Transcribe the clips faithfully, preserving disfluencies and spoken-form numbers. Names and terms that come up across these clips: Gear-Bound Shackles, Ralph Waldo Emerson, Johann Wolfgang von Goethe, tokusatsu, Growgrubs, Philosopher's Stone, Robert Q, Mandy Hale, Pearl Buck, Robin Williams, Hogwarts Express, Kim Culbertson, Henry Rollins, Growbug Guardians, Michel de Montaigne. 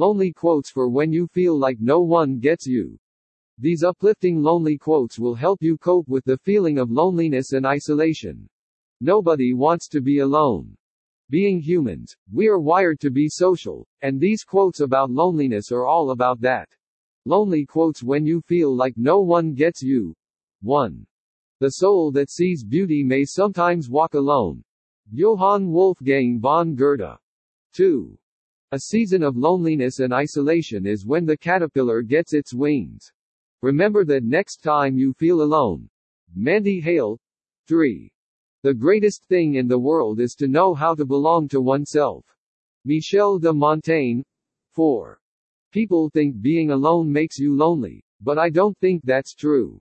Lonely quotes for when you feel like no one gets you. These uplifting lonely quotes will help you cope with the feeling of loneliness and isolation. Nobody wants to be alone. Being humans, we are wired to be social, and these quotes about loneliness are all about that. Lonely quotes when you feel like no one gets you. one. The soul that sees beauty may sometimes walk alone. Johann Wolfgang von Goethe. two. A season of loneliness and isolation is when the caterpillar gets its wings. Remember that next time you feel alone. Mandy Hale. three. The greatest thing in the world is to know how to belong to oneself. Michel de Montaigne. four. People think being alone makes you lonely, but I don't think that's true.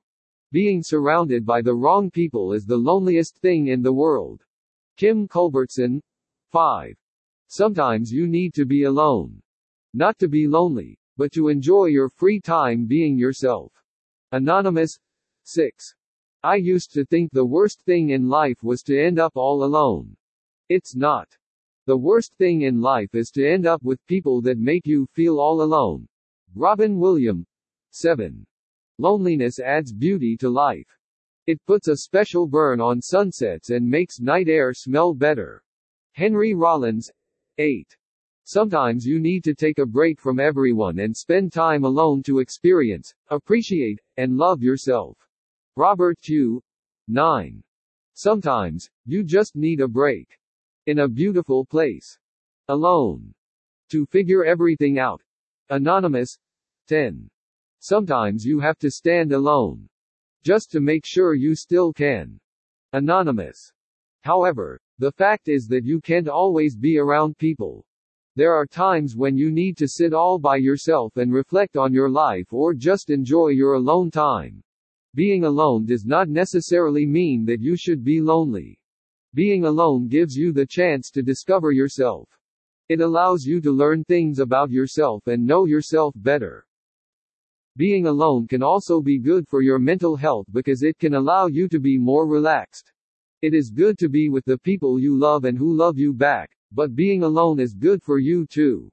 Being surrounded by the wrong people is the loneliest thing in the world. Kim Culbertson. five. Sometimes you need to be alone. Not to be lonely, but to enjoy your free time being yourself. Anonymous. six. I used to think the worst thing in life was to end up all alone. It's not. The worst thing in life is to end up with people that make you feel all alone. Robin Williams. seven. Loneliness adds beauty to life. It puts a special burn on sunsets and makes night air smell better. Henry Rollins. eight. Sometimes you need to take a break from everyone and spend time alone to experience, appreciate, and love yourself. Robert Q. nine. Sometimes, you just need a break. In a beautiful place. Alone. To figure everything out. Anonymous. ten. Sometimes you have to stand alone. Just to make sure you still can. Anonymous. However, the fact is that you can't always be around people. There are times when you need to sit all by yourself and reflect on your life or just enjoy your alone time. Being alone does not necessarily mean that you should be lonely. Being alone gives you the chance to discover yourself. It allows you to learn things about yourself and know yourself better. Being alone can also be good for your mental health because it can allow you to be more relaxed. It is good to be with the people you love and who love you back, but being alone is good for you too.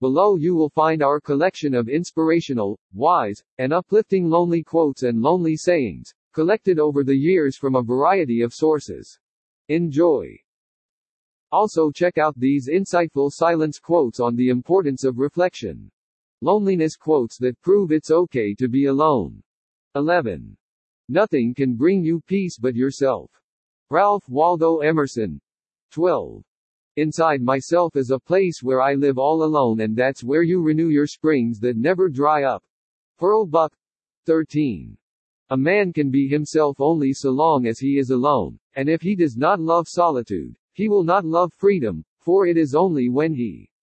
Below you will find our collection of inspirational, wise, and uplifting lonely quotes and lonely sayings, collected over the years from a variety of sources. Enjoy! Also check out these insightful silence quotes on the importance of reflection. Loneliness quotes that prove it's okay to be alone. eleven. Nothing can bring you peace but yourself. Ralph Waldo Emerson. twelve. Inside myself is a place where I live all alone, and that's where you renew your springs that never dry up. Pearl Buck. thirteen. A man can be himself only so long as he is alone, and if he does not love solitude, he will not love freedom, for it is only when he